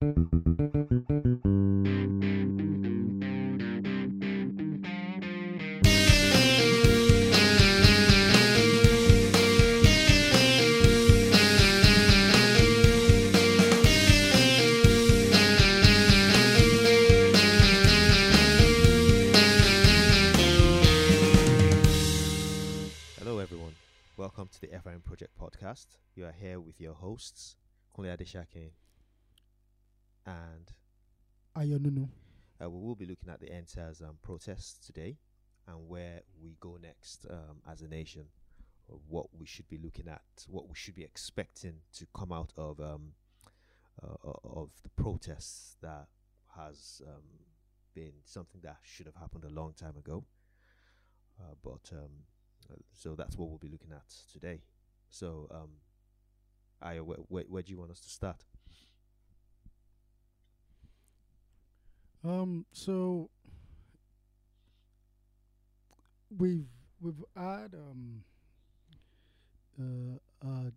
Hello everyone, welcome to the FIM Project Podcast. You are here with your hosts, Kunle Adeshake and Ayonunu. We will be looking at the End SARS protests today and where we go next as a nation, what we should be looking at, what we should be expecting to come out of the protests that has been something that should have happened a long time ago. So that's what we'll be looking at today. So Ayo, where do you want us to start? So we've had our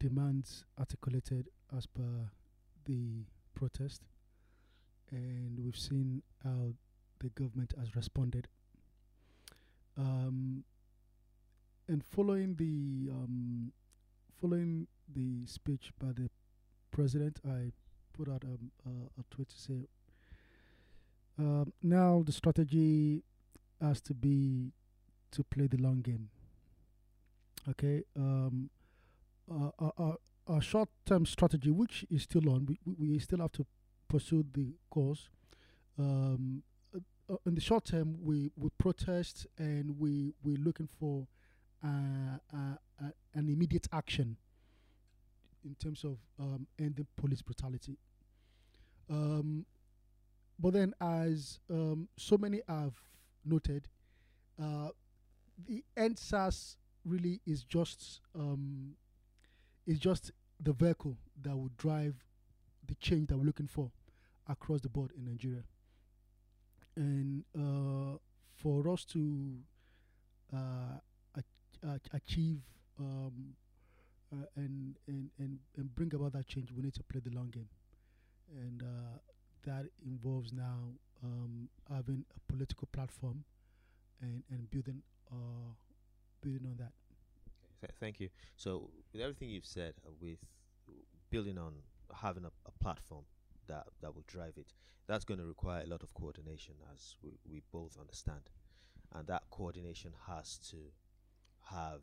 demands articulated as per the protest, and we've seen how the government has responded. And following the speech by the president, I put out a tweet to say, now the strategy has to be to play the long game. Okay, our short-term strategy, which is still on, we still have to pursue the cause. In the short term, we protest and we're looking for an immediate action in terms of ending police brutality. But then, as so many have noted, the End SARS really is just the vehicle that will drive the change that we're looking for across the board in Nigeria. And for us to achieve and bring about that change, we need to play the long game. And that involves now having a political platform and building on that. Thank you. So with everything you've said, with building on having a platform that will drive it, that's going to require a lot of coordination, as we both understand. And that coordination has to have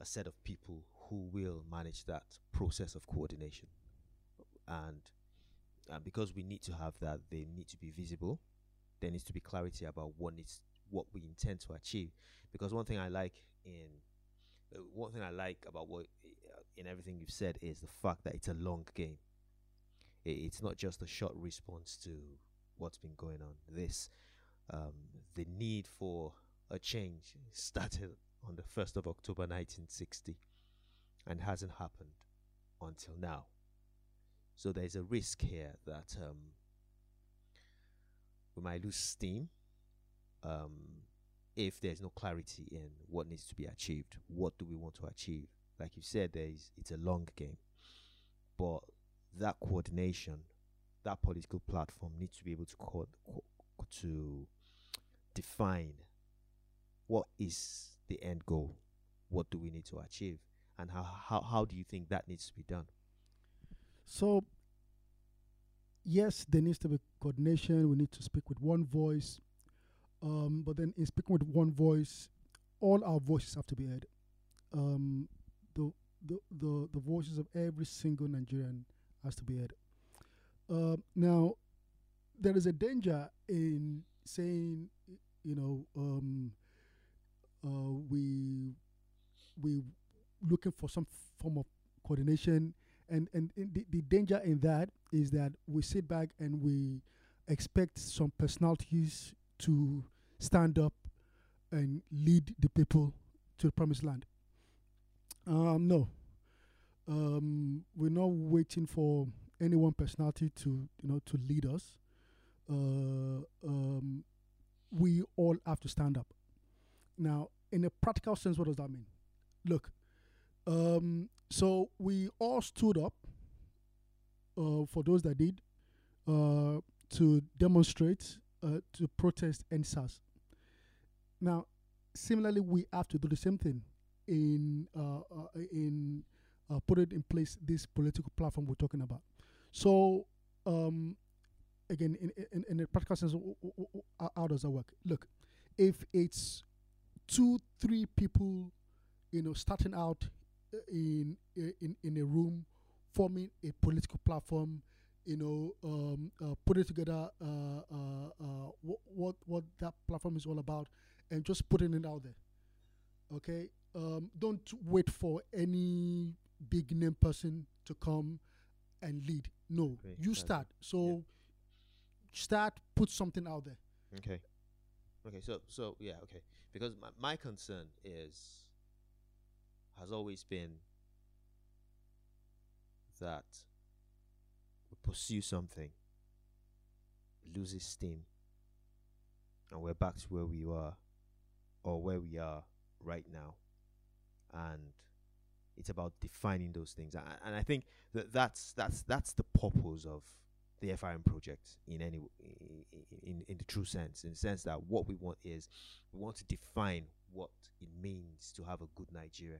a set of people who will manage that process of coordination. And because we need to have that, they need to be visible. There needs to be clarity about what we intend to achieve. Because one thing I like about everything you've said is the fact that it's a long game. It's not just a short response to what's been going on. The need for a change started on the 1st of October 1960 and hasn't happened until now. So there's a risk here that we might lose steam if there's no clarity in what needs to be achieved. What do we want to achieve? Like you said, it's a long game. But that coordination, that political platform needs to be able to define what is the end goal, what do we need to achieve, and how do you think that needs to be done? So, yes, there needs to be coordination. We need to speak with one voice. But then in speaking with one voice, all our voices have to be heard. The voices of every single Nigerian has to be heard. Now, there is a danger in saying, we looking for some form of coordination. And the danger in that is that we sit back and we expect some personalities to stand up and lead the people to the promised land. No. We're not waiting for any one personality to lead us. We all have to stand up. Now, in a practical sense, what does that mean? Look, so we all stood up for those that did, to demonstrate, to protest End SARS. Now, similarly, we have to do the same thing in putting in place this political platform we're talking about. So, again, in the practical sense, how does that work? Look, if it's 2-3 people, you know, starting out in a room, forming a political platform, you know, putting together what that platform is all about, and just putting it out there. Okay, don't wait for any big name person to come and lead. No, okay, you start. So yeah. Start, put something out there. Okay. Okay, so yeah, okay. Because my concern has always been that we pursue something, it loses steam, and we're back to where we were, or where we are right now. And it's about defining those things. And I think that's the purpose of the FIM project in the true sense, in the sense that what we want is, we want to define what it means to have a good Nigeria.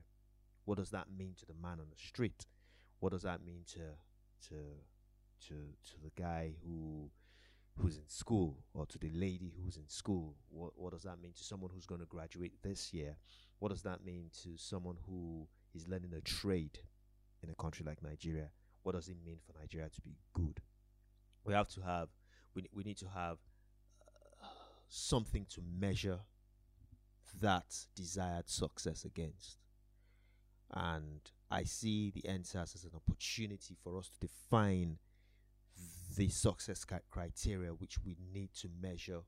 What does that mean to the man on the street? What does that mean to the guy who's in school, or to the lady who's in school? What does that mean to someone who's going to graduate this year? What does that mean to someone who is learning a trade in a country like Nigeria? What does it mean for Nigeria to be good? We have to have, we need to have something to measure that desired success against. And I see the End SARS as an opportunity for us to define the success criteria which we need to measure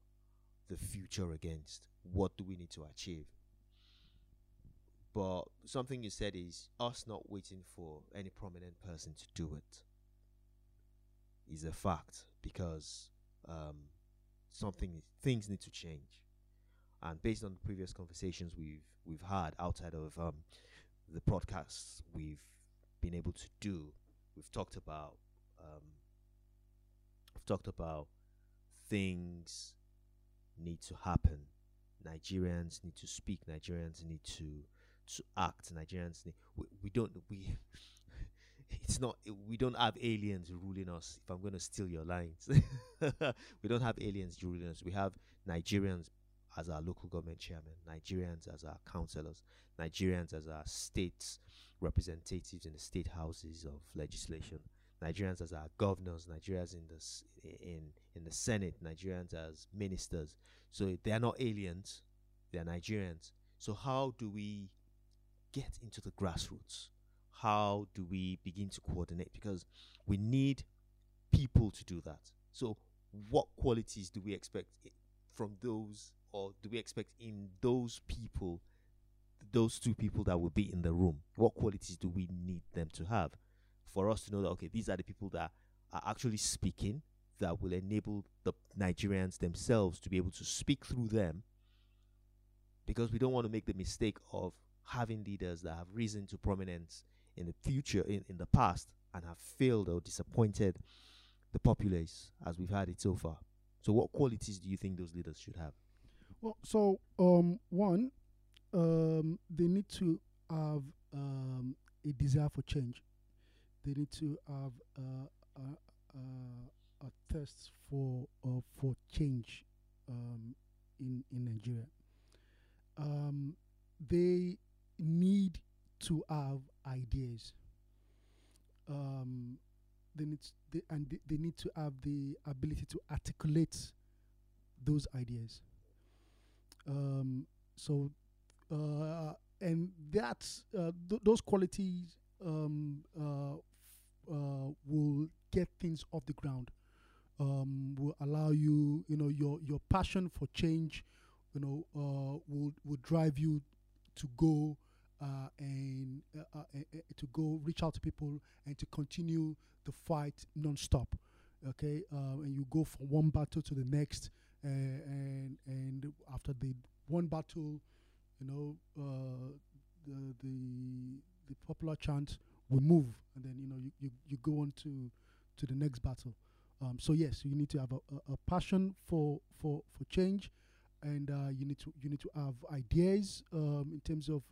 the future against. What do we need to achieve? But something you said is us not waiting for any prominent person to do it is a fact, because things need to change. And based on the previous conversations we've had outside of the podcasts we've been able to do, we've talked about things need to happen. Nigerians need to speak. Nigerians need to act. Nigerians need. We don't. It's not. We don't have aliens ruling us. If I'm going to steal your lines, we don't have aliens ruling us. We have Nigerians as our local government chairman, Nigerians as our councillors, Nigerians as our state representatives in the state houses of legislation, Nigerians as our governors, Nigerians in the Senate, Nigerians as ministers. So they are not aliens; they are Nigerians. So how do we get into the grassroots? How do we begin to coordinate? Because we need people to do that. So what qualities do we expect from those, or do we expect in those people, those 2 people that will be in the room? What qualities do we need them to have for us to know that, okay, these are the people that are actually speaking, that will enable the Nigerians themselves to be able to speak through them? Because we don't want to make the mistake of having leaders that have risen to prominence in the future, in the past, and have failed or disappointed the populace as we've had it so far. So what qualities do you think those leaders should have? Well, so one, they need to have a desire for change. They need to have a thirst for change in Nigeria. They need to have ideas. They need to have the ability to articulate those ideas. And that's those qualities will get things off the ground. Will allow you, you know, your passion for change, you know, will drive you to go to go reach out to people and to continue the fight non-stop. Okay, and you go from one battle to the next. And after the one battle, you know, the popular chant will move, and then you know you go on to the next battle. So yes, you need to have a passion for change, and you need to have ideas in terms of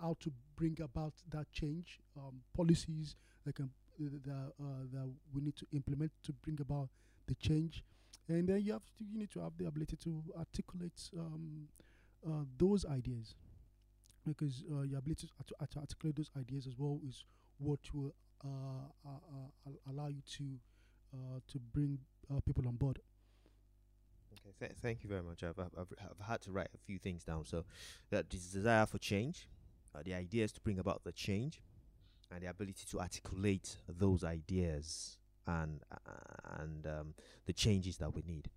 how to bring about that change, policies that we need to implement to bring about the change, and then you need to have the ability to articulate those ideas, because your ability to articulate those ideas as well is what will allow you to bring people on board. Okay, thank you very much. I've had to write a few things down. So that desire for change, the ideas to bring about the change, and the ability to articulate those ideas and the changes that we need.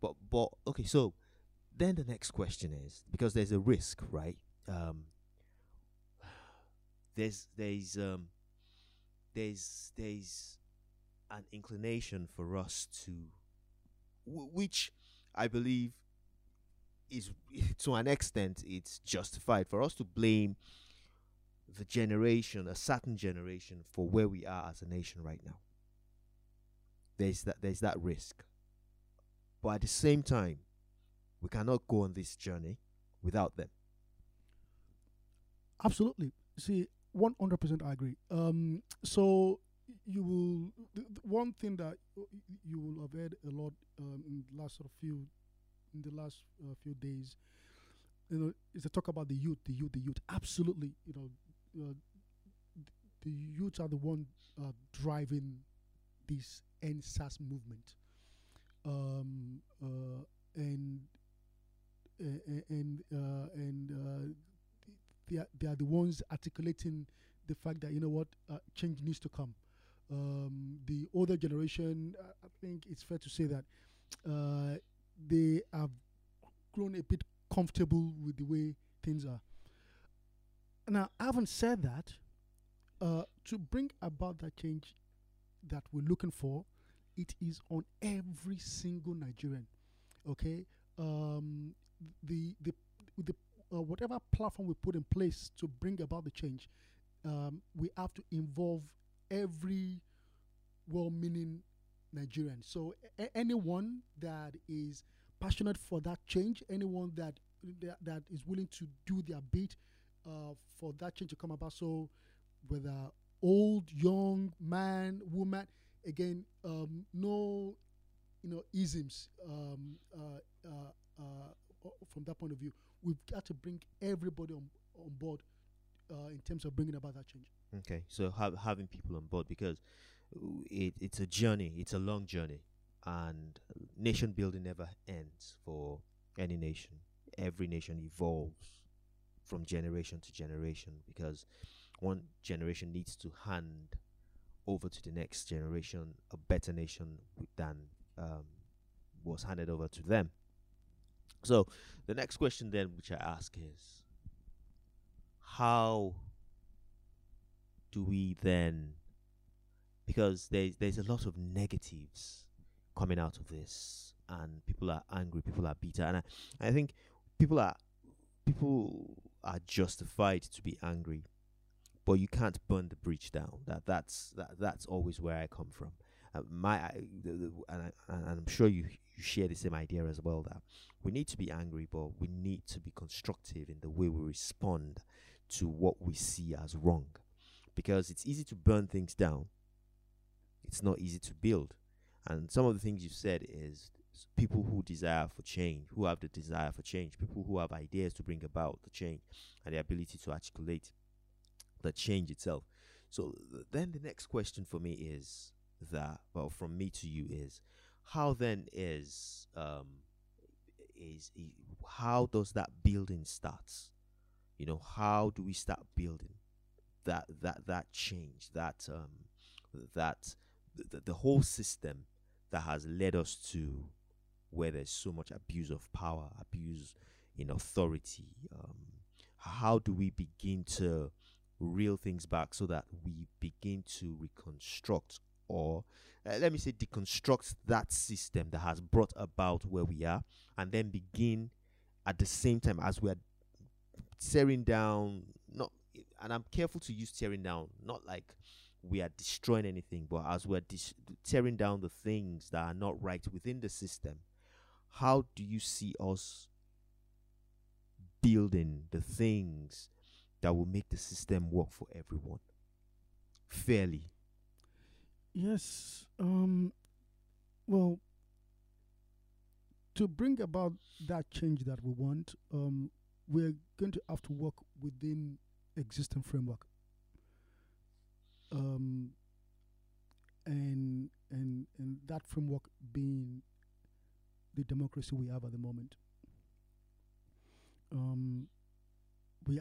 But okay, so then the next question is, because there's a risk, right? There's an inclination for us to, which I believe is to an extent it's justified, for us to blame the generation, a certain generation, for where we are as a nation right now. There's that risk, but at the same time, we cannot go on this journey without them. Absolutely. See, 100% I agree. So you will, one thing that you will have heard a lot in the last few days, you know, is to talk about the youth. Absolutely, you know, the youth are the one driving this End SARS movement, and they are the ones articulating the fact that, you know what, change needs to come. The older generation, I think it's fair to say that they have grown a bit comfortable with the way things are. Now, having said that, to bring about that change that we're looking for, it is on every single Nigerian. Okay, whatever platform we put in place to bring about the change, we have to involve every well-meaning Nigerian. So anyone that is passionate for that change, anyone that is willing to do their bit for that change to come about. So whether old, young, man, woman, again, no isms from that point of view. We've got to bring everybody on board in terms of bringing about that change. Okay, so having people on board, because it's a journey, it's a long journey, and nation building never ends for any nation. Every nation evolves from generation to generation, because one generation needs to hand over to the next generation a better nation than was handed over to them. So the next question then, which I ask, is how do we then, because there's a lot of negatives coming out of this, and people are angry, people are bitter, and I think people are justified to be angry, but you can't burn the bridge down. That's always where I come from. And I'm sure you share the same idea as well, that we need to be angry, but we need to be constructive in the way we respond to what we see as wrong, because it's easy to burn things down. It's not easy to build. And some of the things you've said is people who desire for change, who have the desire for change, people who have ideas to bring about the change, and the ability to articulate the change itself. So then the next question for me is, from me to you is, how then is how does that building start? You know, how do we start building that change, the whole system that has led us to where there's so much abuse of power, abuse in authority? How do we begin to reel things back so that we begin to reconstruct, or let me say deconstruct, that system that has brought about where we are, and then begin at the same time as we are tearing down, not and I'm careful to use tearing down, not like we are destroying anything, but as we're tearing down the things that are not right within the system, how do you see us building the things that will make the system work for everyone fairly? Yes. Well, to bring about that change that we want, we're going to have to work within existing framework. And that framework being the democracy we have at the moment. We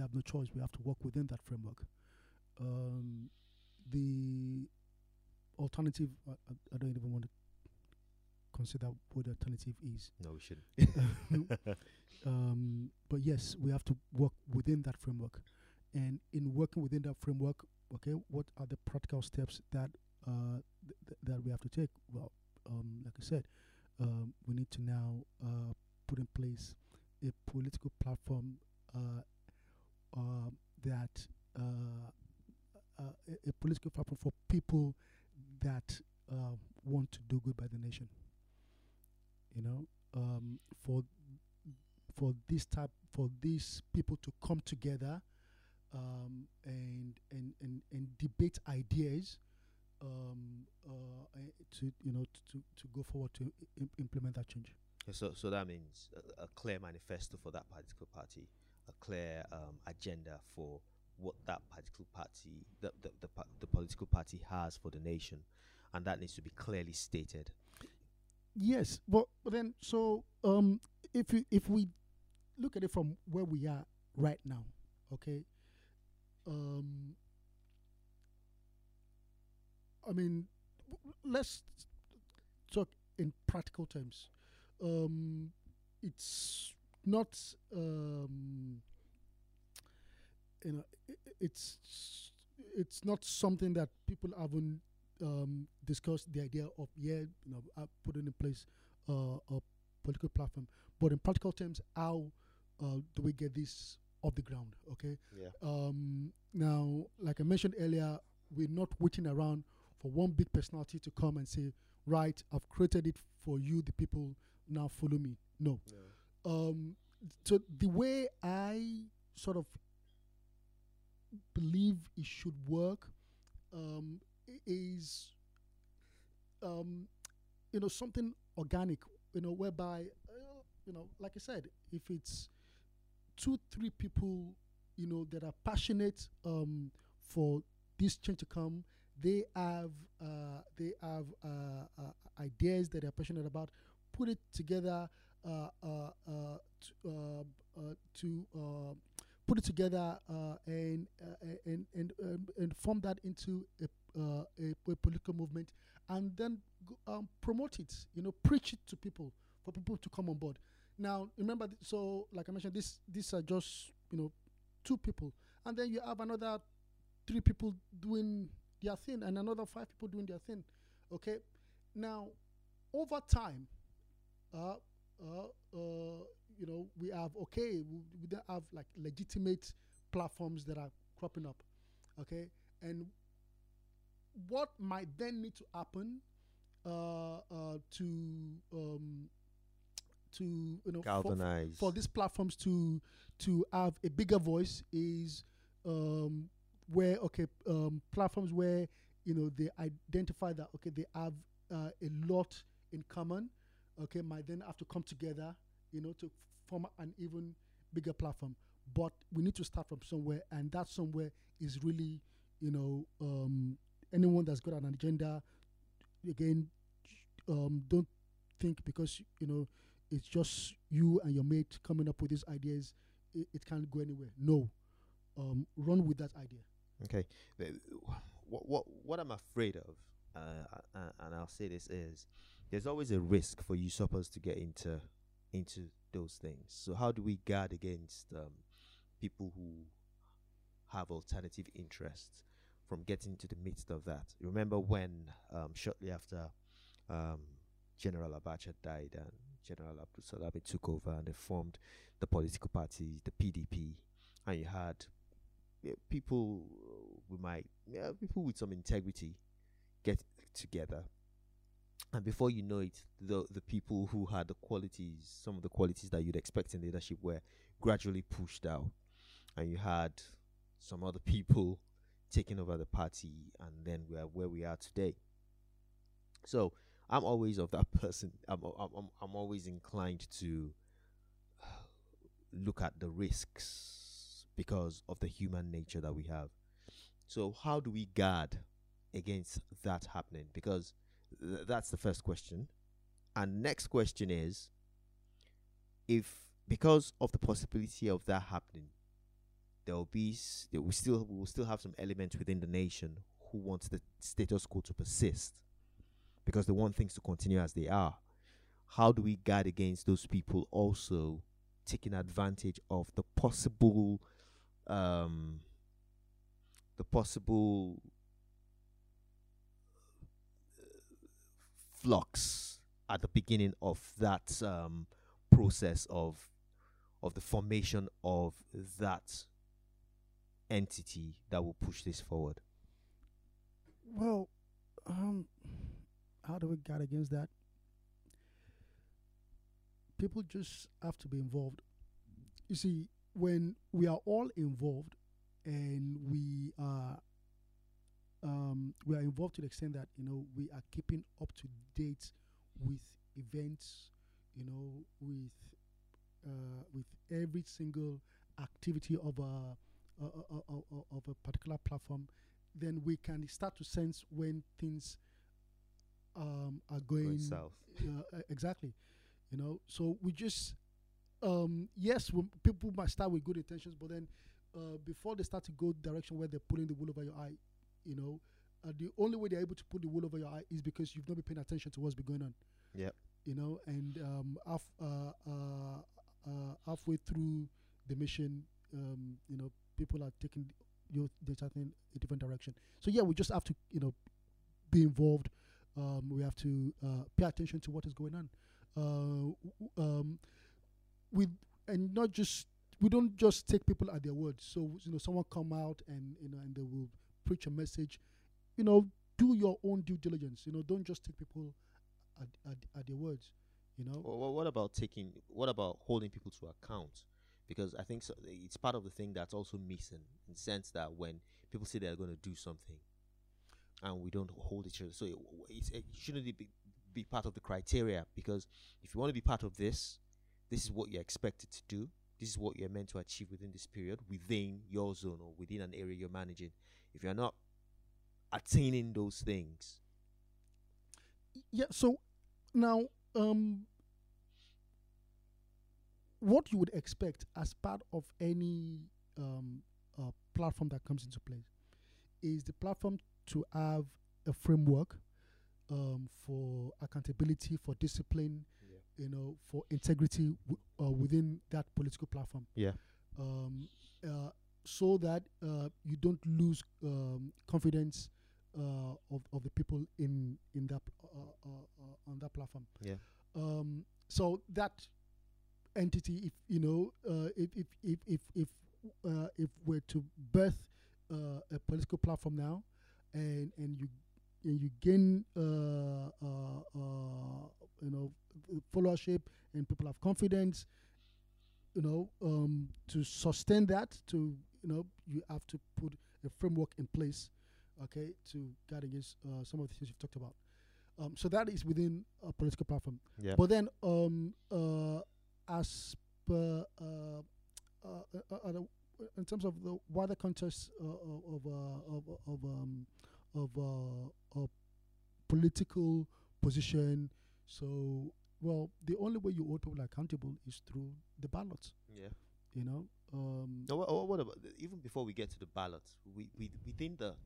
have no choice. We have to work within that framework. The alternative, I don't even want to consider what the alternative is. No, we shouldn't. But yes, we have to work within that framework. And in working within that framework, okay, what are the practical steps that that we have to take? Well, like I said, we need to now put in place a political platform that a political platform for people that want to do good by the nation. You know, for these people to come together and debate ideas to go forward to implement that change. So that means a clear manifesto for that particular party, a clear agenda for what that particular party, the political party has for the nation, and that needs to be clearly stated. Yes, but then so if we look at it from where we are right now, okay. I mean, let's talk in practical terms. It's not, you know, it's not something that people haven't discussed. The idea of putting in place a political platform, but in practical terms, how do we get this off the ground? Okay. Yeah. Now, like I mentioned earlier, we're not waiting around for one big personality to come and say, "Right, I've created it for you, the people. Now follow me." No. Yeah. So the way I sort of believe it should work is, something organic. Whereby, like I said, if it's 2-3 people, that are passionate for this change to come. They have ideas that they are passionate about. Put it together and form that into a political movement, and then promote it. Preach it to people for people to come on board. Now, remember, so like I mentioned, these are just, 2 people. And then you have another 3 people doing their thing and another 5 people doing their thing, okay? Now, over time, we have, we don't have, like, legitimate platforms that are cropping up, okay? And what might then need to happen to galvanize for these platforms to have a bigger voice is platforms where they identify that they have a lot in common, might then have to come together to form an even bigger platform. But we need to start from somewhere, and that somewhere is really anyone that's got an agenda. Again, don't think because it's just you and your mate coming up with these ideas, it can't go anywhere. No, run with that idea. Okay. What I'm afraid of, and I'll say this, is there's always a risk for usurpers to get into those things. So how do we guard against people who have alternative interests from getting into the midst of that? Remember when shortly after General Abacha died and General Abdulsalami took over, and they formed the political party, the PDP, and you had people with some integrity get together, and before you know it, the people who had the qualities, some of the qualities that you'd expect in leadership, were gradually pushed out, and you had some other people taking over the party, and then we are where we are today. So I'm always of that person. I'm always inclined to look at the risks because of the human nature that we have. So how do we guard against that happening? Because that's the first question. And next question is, if because of the possibility of that happening, we will still have some elements within the nation who wants the status quo to persist because they want things to continue as they are. How do we guard against those people also taking advantage of the possible flux at the beginning of that process of the formation of that entity that will push this forward? Well, how do we guard against that? People just have to be involved. You see, when we are all involved, and we are involved to the extent that, you know, we are keeping up to date with events, you know, with every single activity of a particular platform, then we can start to sense when things are going south. Exactly, you know. So we just people might start with good intentions, but then before they start to go direction where they're pulling the wool over your eye, you know, the only way they're able to put the wool over your eye is because you've not been paying attention to what's been going on. Yeah, you know, and halfway through the mission, you know, people are taking a different direction. So yeah, we just have to, you know, be involved. We have to pay attention to what is going on. We don't just take people at their word. So you know, someone come out and you know, and they will preach a message. You know, do your own due diligence. You know, don't just take people at their words. You know. Well, what about holding people to account? Because I think it's part of the thing that's also missing, in the sense that when people say they're going to do something and we don't hold each other, so it shouldn't be part of the criteria. Because if you want to be part of this, this is what you're expected to do. This is what you're meant to achieve within this period, within your zone or within an area you're managing. If you're not attaining those things. Yeah, so now... what you would expect as part of any platform that comes into play is the platform to have a framework for accountability, for discipline, yeah, you know, for integrity within that political platform. Yeah. So that you don't lose confidence of the people in that on that platform. Yeah. So that entity, if you know, if we're to birth a political platform now, and you gain you know, followership, and people have confidence, you know, to sustain that, to you know, you have to put a framework in place, okay, to guard against some of the things you've talked about. So that is within a political platform. Yeah. But then as per in terms of the wider context of political position, so well, the only way you hold people accountable is through the ballot. Yeah, you know. What about even before we get to the ballot, within that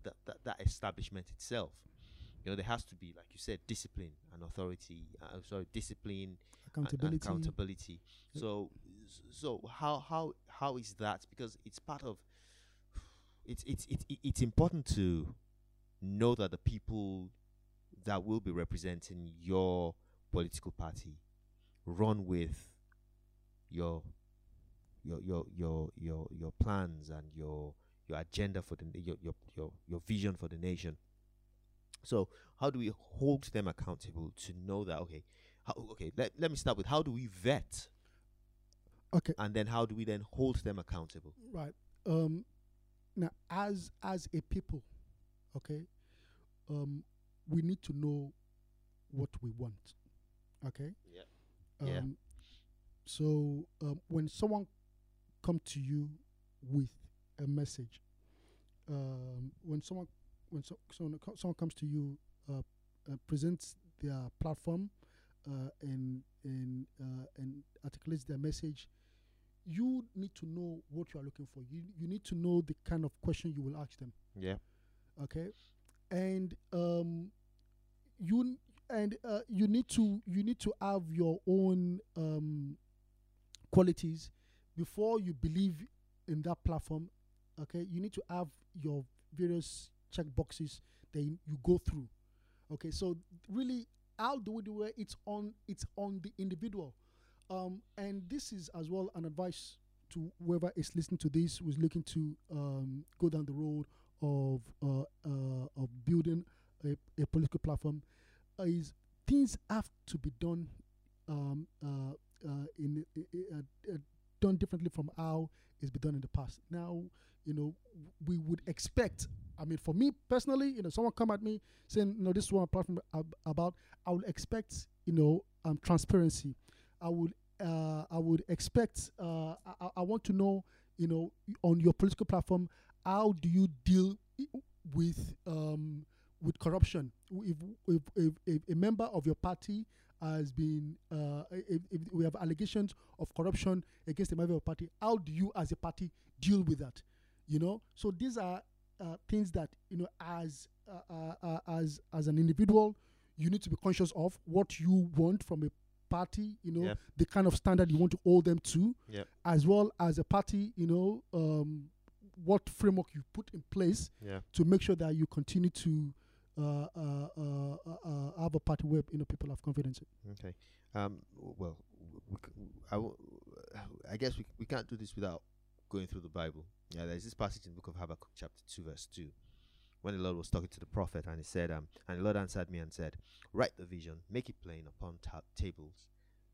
establishment itself? You know, there has to be, like you said, discipline and authority. Discipline, accountability. Yeah. So how is that? Because it's part of. It's important to know that the people that will be representing your political party run with your plans and your your agenda for the your vision for the nation. So how do we hold them accountable to know that, okay, let me start with, how do we vet? Okay. And then how do we then hold them accountable? Right. Now, as a people, okay, we need to know what we want, okay? Yeah. So when someone comes to you with a message, when someone comes to you, presents their platform, and articulates their message, you need to know what you are looking for. You need to know the kind of question you will ask them. Yeah. Okay. And you need to have your own qualities before you believe in that platform. Okay. You need to have your various check boxes that you go through. Okay. So really, how do we do it? It's on the individual. And this is as well an advice to whoever is listening to this, who is looking to go down the road of building a political platform. Is things have to be done done differently from how it's been done in the past. Now, you know, we would expect. I mean, for me personally, you know, someone come at me saying, "No, this is what my platform about." I would expect, you know, transparency. I would expect. I want to know, you know, on your political platform, how do you deal with corruption? If a member of your party has been, if we have allegations of corruption against a member of a party, how do you, as a party, deal with that? You know, so these are things that, you know, as an individual, you need to be conscious of what you want from a party, you know, yep. The kind of standard you want to hold them to, yep. As well as a party, you know, what framework you put in place, yeah. To make sure that you continue to have a party where, you know, people have confidence. Okay. Well, I guess we can't do this without going through the Bible. Yeah, there's this passage in the book of Habakkuk, chapter 2, verse 2, when the Lord was talking to the prophet, and he said, and the Lord answered me and said, "Write the vision, make it plain upon tables,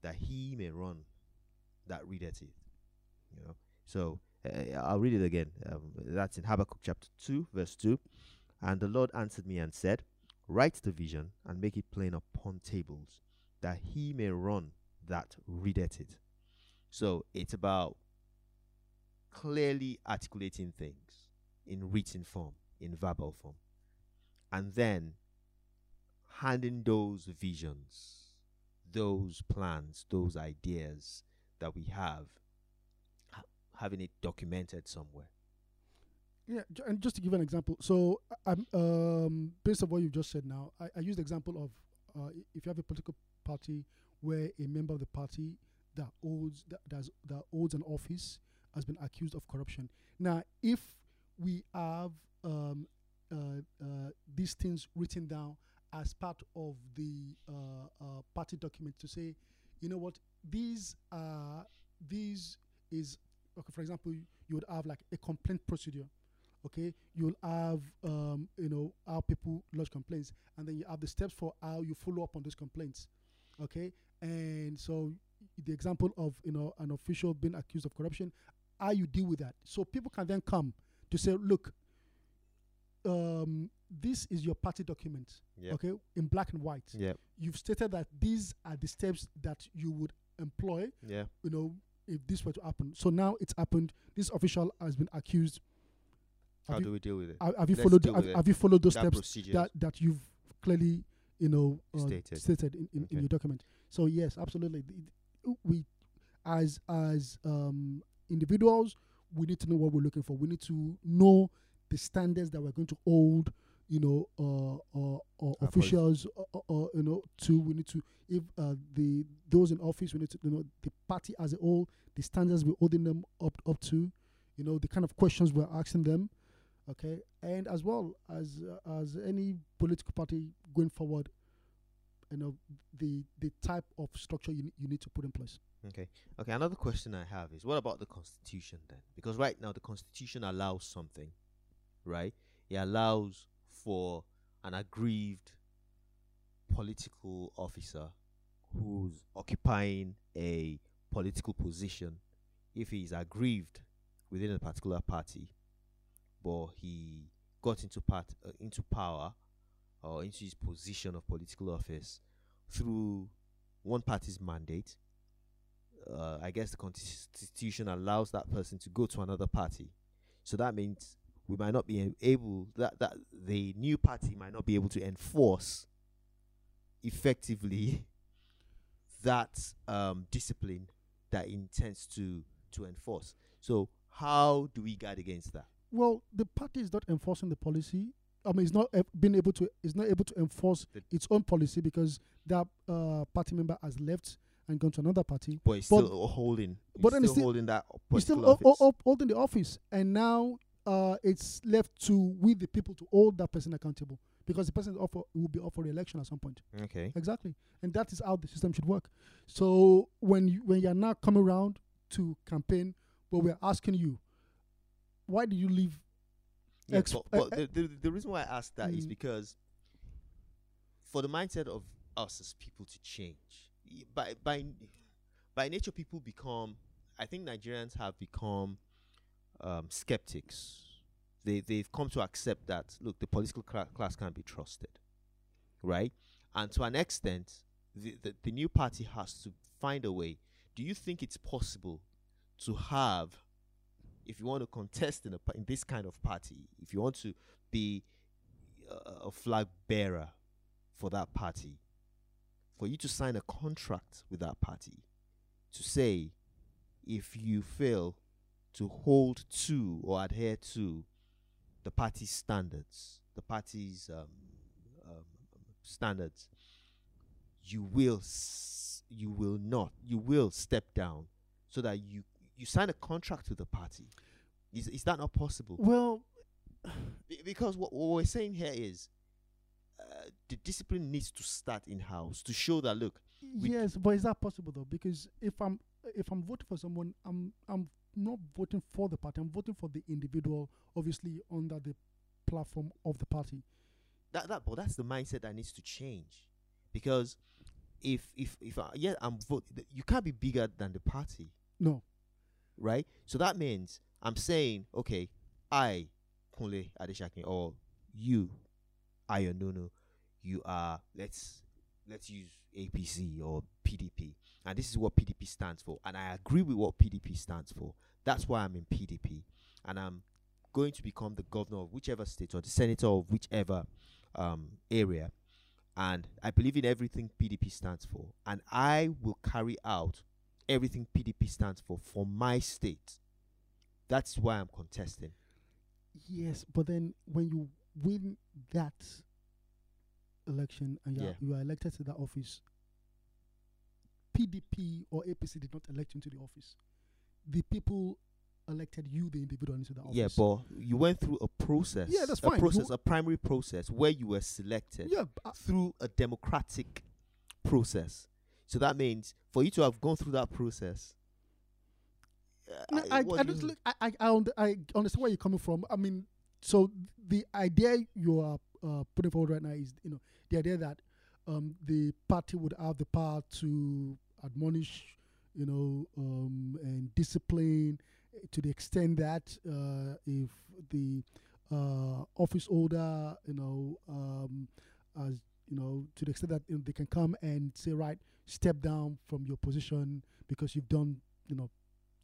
that he may run that readeth it." You know, so I'll read it again. That's in Habakkuk chapter 2, verse 2. "And the Lord answered me and said, Write the vision and make it plain upon tables, that he may run that readeth it." So it's about clearly articulating things in written form, in verbal form, and then handing those visions, those plans, those ideas that we have, having it documented somewhere. Yeah, and just to give an example, so based on what you've just said now, I used the example of if you have a political party where a member of the party that holds an office has been accused of corruption. Now, if we have these things written down as part of the party document to say, you know what, these is, okay, for example, you would have like a complaint procedure. Okay, you'll have, you know, how people lodge complaints, and then you have the steps for how you follow up on those complaints. Okay, and so the example of, you know, an official being accused of corruption, how you deal with that. So people can then come to say, look, this is your party document, yep. Okay, in black and white. Yep. You've stated that these are the steps that you would employ, yeah. You know, if this were to happen. So now it's happened. This official has been accused. How do we deal with it? Have you followed those steps that you've clearly, you know, stated in your document? So yes, absolutely. We, as individuals, we need to know what we're looking for. We need to know the standards that we're going to hold, you know, officials, you know, to. We need to, if those in office, we need to, you know, the party as a whole, the standards we're holding them up to, you know, the kind of questions we're asking them. Okay, and as well as any political party going forward, you know, the type of structure you need to put in place. Okay. Another question I have is, what about the Constitution then? Because right now the Constitution allows something, right? It allows for an aggrieved political officer who's occupying a political position, if he is aggrieved within a particular party, but he got into power or into his position of political office through one party's mandate, I guess the constitution allows that person to go to another party. So that means we might not be able, that the new party might not be able to enforce effectively that discipline that it intends to enforce. So how do we guard against that? Well, the party is not enforcing the policy. I mean, it's not It's not able to enforce its own policy because that party member has left and gone to another party. But it's still holding. But then still holding that. It's still holding the office, and now it's left to with the people to hold that person accountable, because the person will be up for re-election at some point. Okay. Exactly, and that is how the system should work. So when you're now coming around to campaign, but we're asking you, why did you leave? Yeah, but the reason why I asked that is because for the mindset of us as people to change, by nature, people become. I think Nigerians have become skeptics. They've come to accept that, look, the political class can't be trusted, right? And to an extent, the new party has to find a way. Do you think it's possible to have, if you want to contest in this kind of party, if you want to be a flag bearer for that party, for you to sign a contract with that party to say, if you fail to hold to or adhere to the party's standards, you will step down, so that you sign a contract with the party. Is that not possible? Well, because what we're saying here is the discipline needs to start in house to show that, look. Yes, but is that possible though? Because if I'm voting for someone, I'm not voting for the party. I'm voting for the individual, obviously under the platform of the party. But that's the mindset that needs to change, because you can't be bigger than the party. No, right? So that means I'm saying, okay, I, Kunle Adeshakin, or you, Ayonunu, you are. Let's use APC or PDP, and this is what PDP stands for, and I agree with what PDP stands for. That's why I'm in PDP, and I'm going to become the governor of whichever state or the senator of whichever area, and I believe in everything PDP stands for, and I will carry out everything PDP stands for my state. That's why I'm contesting. Yes, but then when you win that election and you are elected to that office, PDP or APC did not elect you into the office. The people elected you, the individual, into the office. Yeah, but you went through a process. Yeah, that's fine. A primary process where you were selected through a democratic process. So that means for you to have gone through that process. No, I understand where you're coming from. I mean, so the idea you are putting forward right now is, the idea that the party would have the power to admonish, and discipline to the extent that if the office holder, to the extent that they can come and say, right, step down from your position because you've done,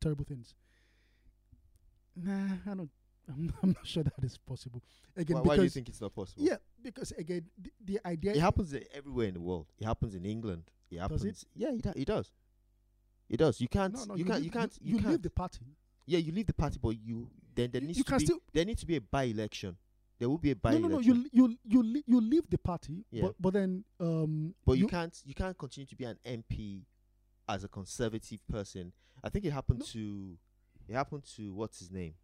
terrible things. Nah, I'm not sure that is possible. Again, why do you think it's not possible? Yeah, because again, the idea... It happens everywhere in the world. It happens in England. It happens. Does it? Yeah, it does. It does. You can't... No, you can't leave the party. Yeah, you leave the party, but there needs to be a by-election. There will be a by-election. No. You leave the party, yeah. but then... but you can't continue to be an MP as a conservative person. I think it happened to what's his name?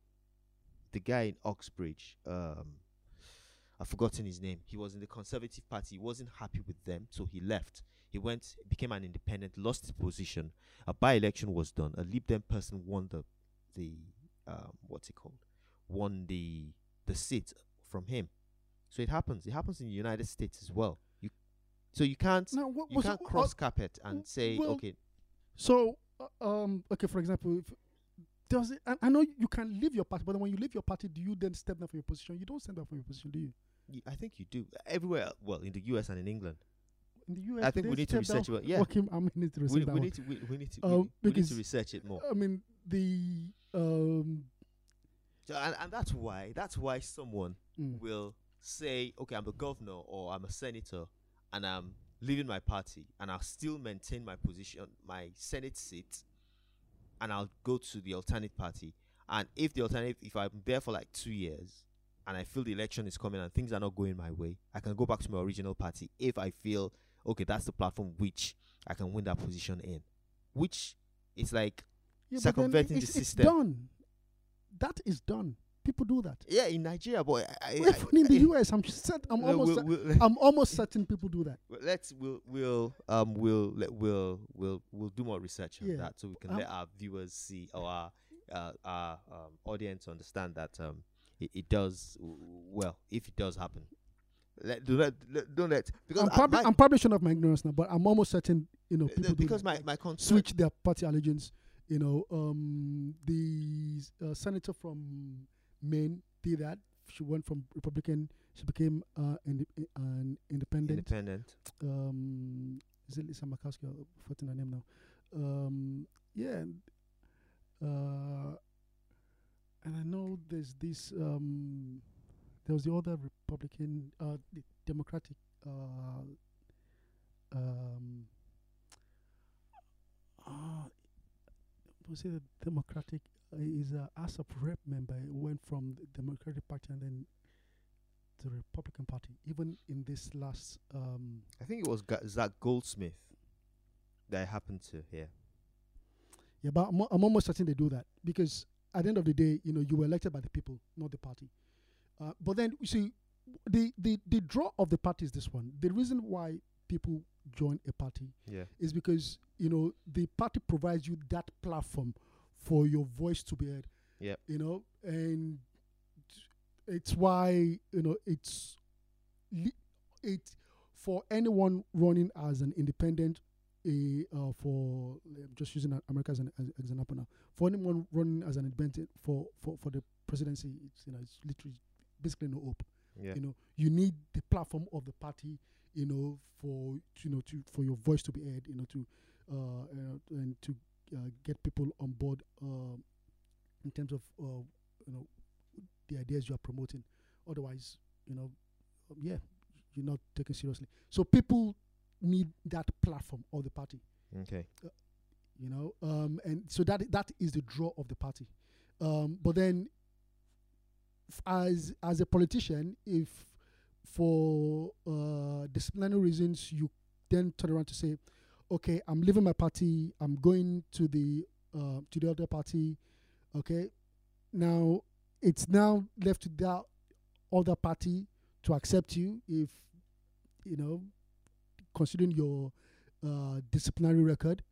The guy in Oxbridge, I've forgotten his name. He was in the Conservative Party. He wasn't happy with them, so he left. He went, became an independent, lost his position. A by-election was done. A Lib Dem person won won the the seat from him. So it happens. It happens in the United States as well. So you can't cross carpet and say, okay. So, okay, for example, I know you can leave your party, but when you leave your party, do you then step down from your position? You don't step down from your position, do you? Yeah, I think you do. Everywhere, well, in the US and in England. In the US, I think we need to research it. Yeah, we need to research it more. I mean, and that's why someone will say, okay, I'm a governor or I'm a senator, and I'm leaving my party, and I'll still maintain my position, my Senate seat, and I'll go to the alternate party. And if I'm there for like 2 years, and I feel the election is coming and things are not going my way, I can go back to my original party if I feel, okay, that's the platform which I can win that position in. Which is like circumventing the system. It's done. That is done. People do that. Yeah, in Nigeria, boy. Even in the US, I'm almost certain people do that. We'll do more research on that, so we can let our viewers see, or our audience understand that it does well if it does happen. Because I'm probably showing off my ignorance now, but I'm almost certain people do that. My switch their party allegiance. The senator from Maine did that. She went from Republican, she became an independent. Is it Lisa Murkowski? I'm forgetting her name now. And I know there's this. There was the other Republican, the Democratic. Was it a Democratic? Is a ASAP rep member went from the Democratic Party and then the Republican Party. Even in this last, I think it was Zach Goldsmith that happened to here. Yeah, but I'm almost certain they do that, because at the end of the day, you were elected by the people, not the party. But then, you see, the draw of the party is this one. The reason why people join a party is because, the party provides you that platform for your voice to be heard. Yeah. And it's why, for anyone running as an independent, I'm just using America as an example now. For anyone running as an independent for the presidency, it's literally basically no hope. Yeah. You need the platform of the party, for your voice to be heard, and to get people on board in terms of the ideas you are promoting. Otherwise, you're not taken seriously. So people need that platform of the party. Okay. And so that is the draw of the party. But then, as a politician, if for disciplinary reasons you then turn around to say, okay, I'm leaving my party, I'm going to the other party, okay, now it's now left to that other party to accept you if, considering your disciplinary record,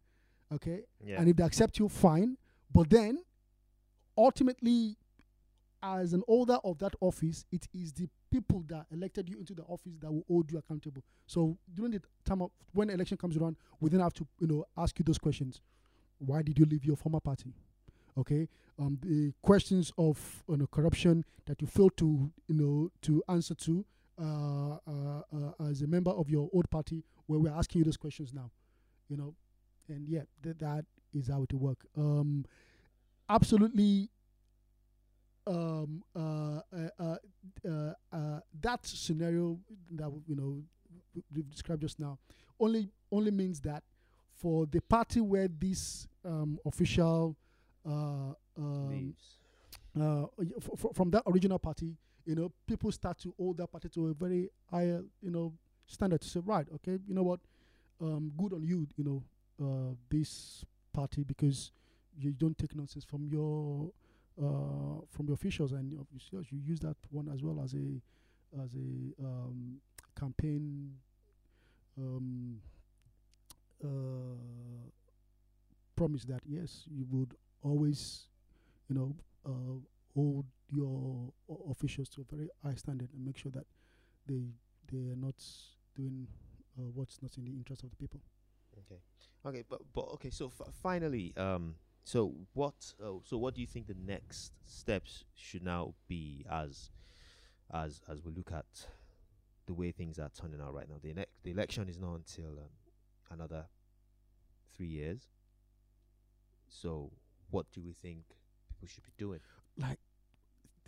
okay? Yeah. And if they accept you, fine. But then, ultimately, as an holder of that office, it is the people that elected you into the office that will hold you accountable. So during the time of when election comes around, we then have to, ask you those questions. Why did you leave your former party? Okay, the questions of corruption that you failed to, to answer to, as a member of your old party, where we're asking you those questions now, and that is how it works. Absolutely, that scenario that we've described just now only means that for the party where this official leaves from that original party, people start to hold that party to a very high, standard to say, right, okay, you know what, good on you, this party, because you don't take nonsense from your officials, and you use that one as well as a campaign promise that yes, you would always, hold your officials to a very high standard and make sure that they are not doing what's not in the interest of the people. Okay, but okay. So finally, so what do you think the next steps should now be as we look at the way things are turning out right now? The election is not until another 3 years. So what do we think people should be doing? Like,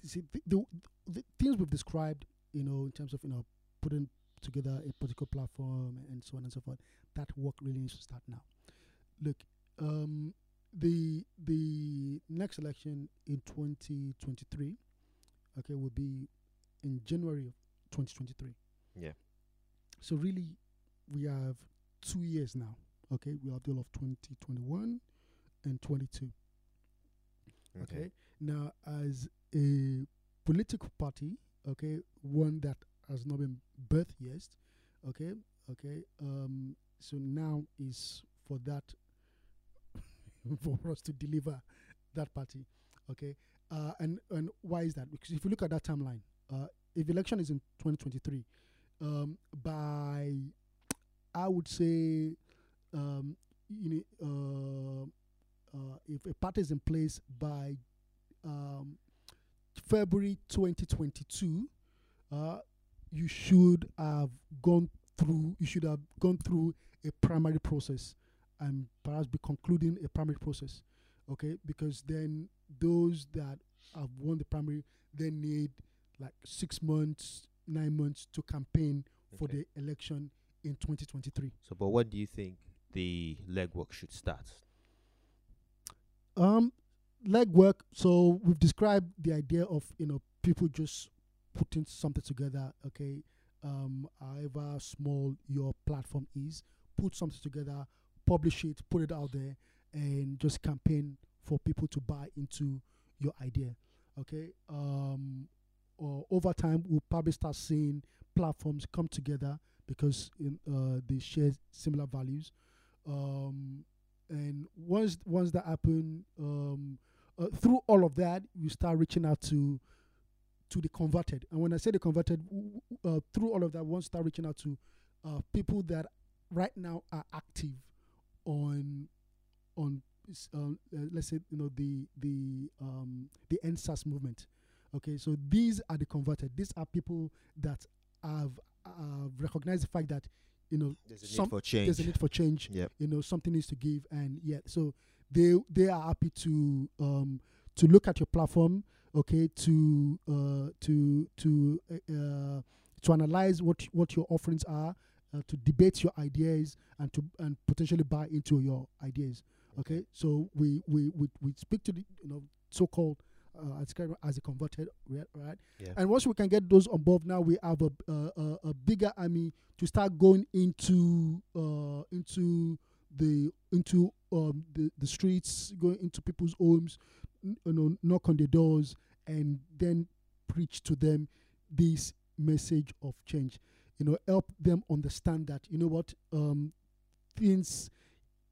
see, the things we've described, in terms of putting together a political platform and so on and so forth, that work really needs to start now. Look, the next election in 2023, okay, will be in January of 2023. Yeah. So really, we have 2 years now. Okay, we have the whole of 2021 and 2022. Okay. Now, as a political party, okay, one that has not been birthed yet, okay. So now is for that, for us to deliver that party, okay. And why is that? Because if you look at that timeline, if election is in 2023, by I would say, if a party is in place by February 2022. You should have gone through. You should have gone through a primary process, and perhaps be concluding a primary process, okay? Because then those that have won the primary then need like 6 months, 9 months to campaign for the election in 2023. So, but when do you think the legwork should start? Legwork. So we've described the idea of people just putting something together, okay, however small your platform is, put something together, publish it, put it out there, and just campaign for people to buy into your idea, okay? Or over time, we'll probably start seeing platforms come together because they share similar values. And once that happens, through all of that, you start reaching out to the converted, and when I say the converted, through all of that, one start reaching out to people that right now are active on let's say the End SARS movement. Okay, so these are the converted. These are people that have recognized the fact that there's a need for change. Yep. Something needs to give, and so they are happy to look at your platform, okay, to analyze what your offerings are, to debate your ideas, and potentially buy into your ideas. Okay, so we speak to the so-called as a converted, right? Yeah. And once we can get those on board, now we have a bigger army to start going into the streets, going into people's homes, knock on the doors, and then preach to them this message of change. Help them understand that things,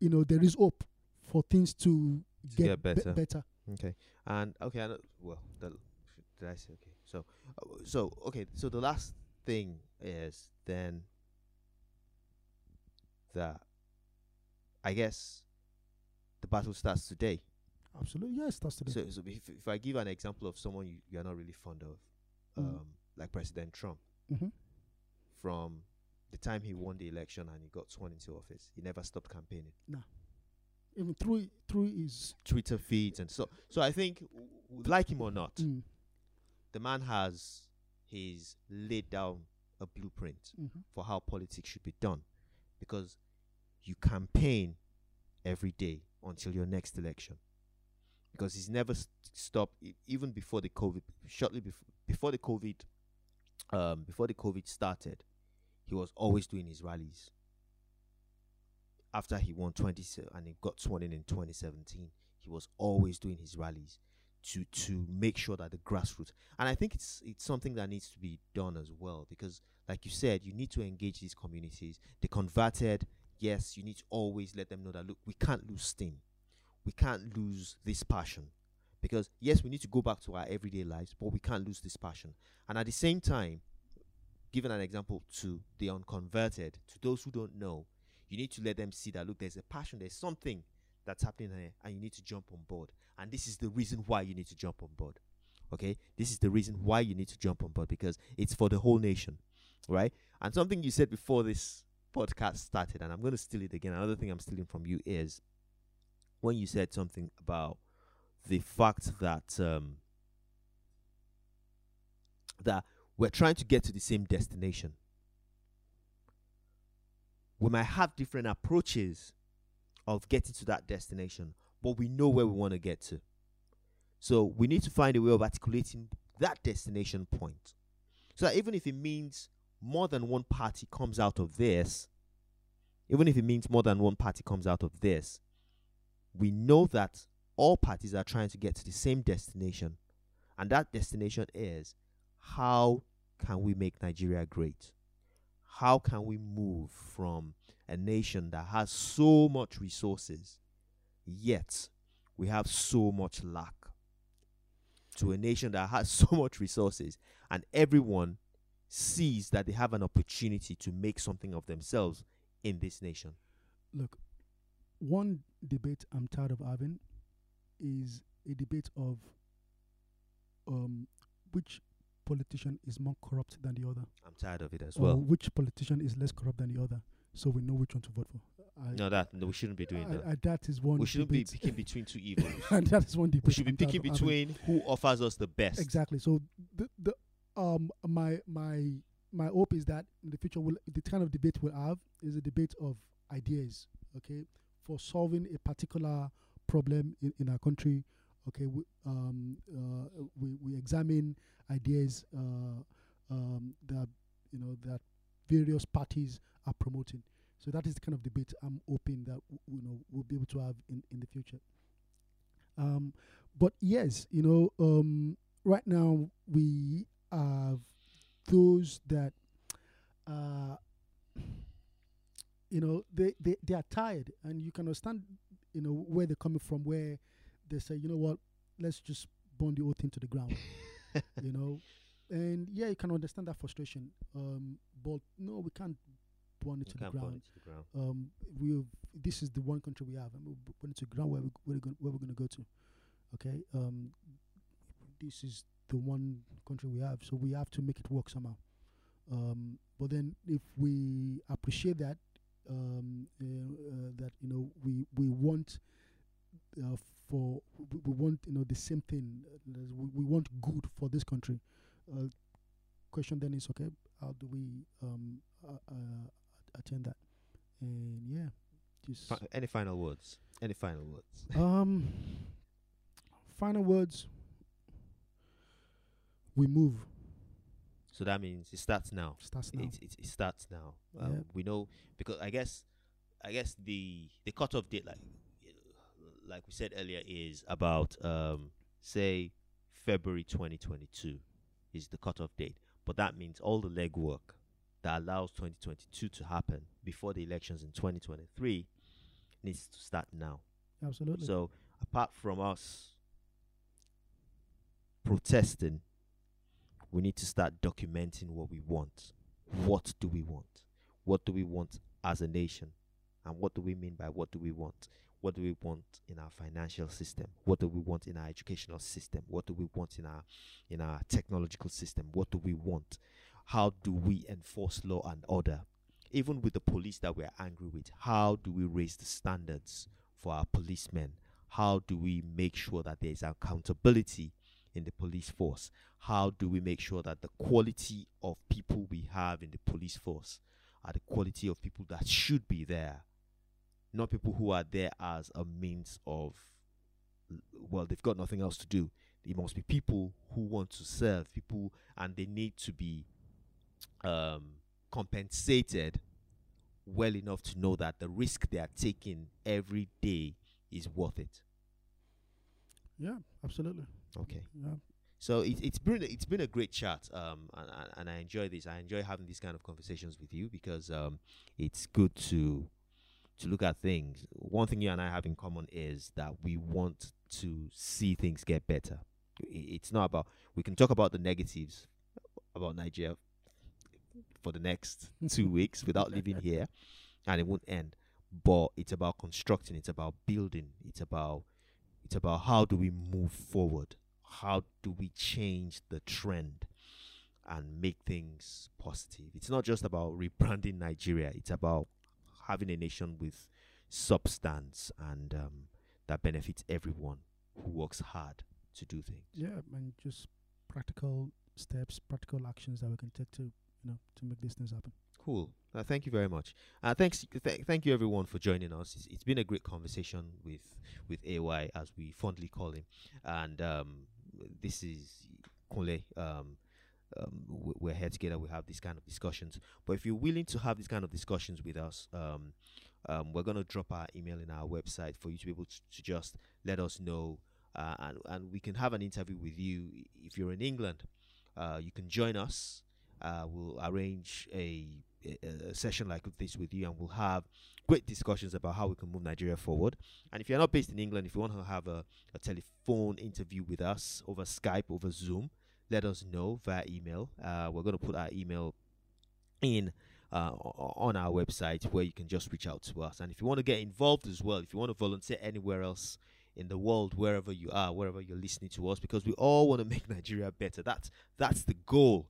there is hope for things to get better. Better. Okay, and okay, did I say okay? So the last thing is then that I guess the battle starts today. Absolutely, yes, that's today. So if I give an example of someone you are not really fond of, like President Trump, from the time he won the election and he got sworn into office, he never stopped campaigning. No, even through his Twitter feeds and so. So I think, like him or not, the man has laid down a blueprint for how politics should be done, because you campaign every day until your next election. Because he's never stopped, even before the COVID, shortly before the COVID started, he was always doing his rallies. After he won and he got sworn in 2017, he was always doing his rallies to make sure that the grassroots. And I think it's something that needs to be done as well, because, like you said, you need to engage these communities. The converted, yes, you need to always let them know that, look, we can't lose steam. We can't lose this passion, Because yes, we need to go back to our everyday lives, but we can't lose this passion. And at the same time, giving an example to the unconverted, to those who don't know, you need to let them see that, look, there's a passion, there's something that's happening here, and you need to jump on board. And this is the reason why you need to jump on board. Okay? This is the reason why you need to jump on board, because it's for the whole nation, right? And something you said before this podcast started, and I'm going to steal it again. Another thing I'm stealing from you is when you said something about the fact that that we're trying to get to the same destination. We might have different approaches of getting to that destination, but we know where we want to get to. So we need to find a way of articulating that destination point, so that even if it means more than one party comes out of this, we know that all parties are trying to get to the same destination, and that destination is, how can we make Nigeria great? How can we move from a nation that has so much resources, yet we have so much lack, to a nation that has so much resources and everyone sees that they have an opportunity to make something of themselves in this nation? Look, one debate I'm tired of having is a debate of which politician is more corrupt than the other. I'm tired of it as well. Which politician is less corrupt than the other, so we know which one to vote for. No, we shouldn't be doing that. That is one. We shouldn't be picking between two evils. And that is one debate. We should be picking between who offers us the best. Exactly. So my hope is that in the future, the kind of debate we'll have is a debate of ideas. Okay, for solving a particular problem in our country. Okay, we examine ideas that that various parties are promoting. So that is the kind of debate I'm hoping that we'll be able to have in the future. But yes, right now we have those that they are tired, and you can understand where they're coming from, where they say, you know what, let's just burn the whole thing to the ground. And yeah, you can understand that frustration. But no, we can't burn it to the ground. This is the one country we have, and we'll burn it to the ground where we're going to go to. Okay, this is the one country we have, so we have to make it work somehow. But then, if we appreciate that, we want. We want the same thing. We want good for this country. Question then is, okay, how do we attain that? And yeah, just any final words? Any final words? Final words. We move. So that means it starts now. It starts now. Yeah. We know, because I guess the cutoff date, like we said earlier, is about, say, February 2022 is the cutoff date. But that means all the legwork that allows 2022 to happen before the elections in 2023 needs to start now. Absolutely. So apart from us protesting, we need to start documenting what we want. What do we want? What do we want as a nation? And what do we mean by what do we want? What do we want in our financial system? What do we want in our educational system? What do we want in our technological system? What do we want? How do we enforce law and order? Even with the police that we're angry with, how do we raise the standards for our policemen? How do we make sure that there's accountability in the police force? How do we make sure that the quality of people we have in the police force are the quality of people that should be there? Not people who are there as a means of, well, they've got nothing else to do. It must be people who want to serve people, and they need to be compensated well enough to know that the risk they are taking every day is worth it. Yeah, absolutely. Okay. Yeah. So it's been a great chat, and I enjoy this. I enjoy having these kind of conversations with you, because it's good to look at things. One thing you and I have in common is that we want to see things get better. It's not about, we can talk about the negatives about Nigeria for the next 2 weeks without living here, and it won't end. But it's about constructing, it's about building, it's about how do we move forward, how do we change the trend and make things positive. It's not just about rebranding Nigeria, it's about having a nation with substance and that benefits everyone who works hard to do things. Yeah, and just practical steps, practical actions that we can take to, to make these things happen. Cool. Thank you very much. Thank you everyone for joining us. It's been a great conversation with AY, as we fondly call him. And this is Kunle. We're here together. We have these kind of discussions. But if you're willing to have these kind of discussions with us, we're going to drop our email in our website for you to be able to just let us know. And we can have an interview with you. If you're in England, you can join us. We'll arrange a session like this with you, and we'll have great discussions about how we can move Nigeria forward. And if you're not based in England, if you want to have a telephone interview with us over Skype, over Zoom, let us know via email. We're going to put our email in on our website, where you can just reach out to us. And if you want to get involved as well, if you want to volunteer anywhere else in the world, wherever you are, wherever you're listening to us, because we all want to make Nigeria better. That's the goal.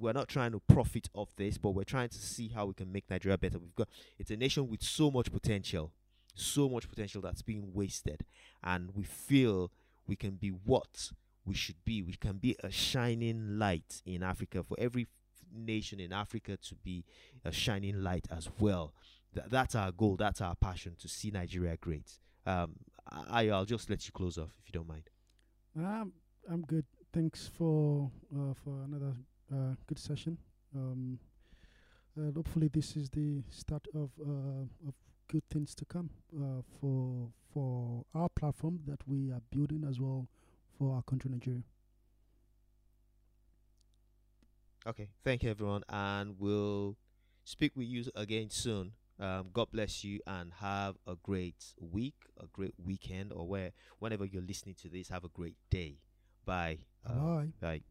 We're not trying to profit off this, but we're trying to see how we can make Nigeria better. It's a nation with so much potential that's being wasted, and we feel we can be what we should be. We can be a shining light in Africa, for every nation in Africa to be a shining light as well. That's our goal. That's our passion, to see Nigeria great. I'll just let you close off if you don't mind. I'm good. Thanks for another good session. Hopefully this is the start of good things to come for our platform that we are building, as well for our country Nigeria. Okay, thank you everyone, and we'll speak with you again soon. God bless you, and have a great week, a great weekend, or whenever you're listening to this, have a great day. Bye. Bye.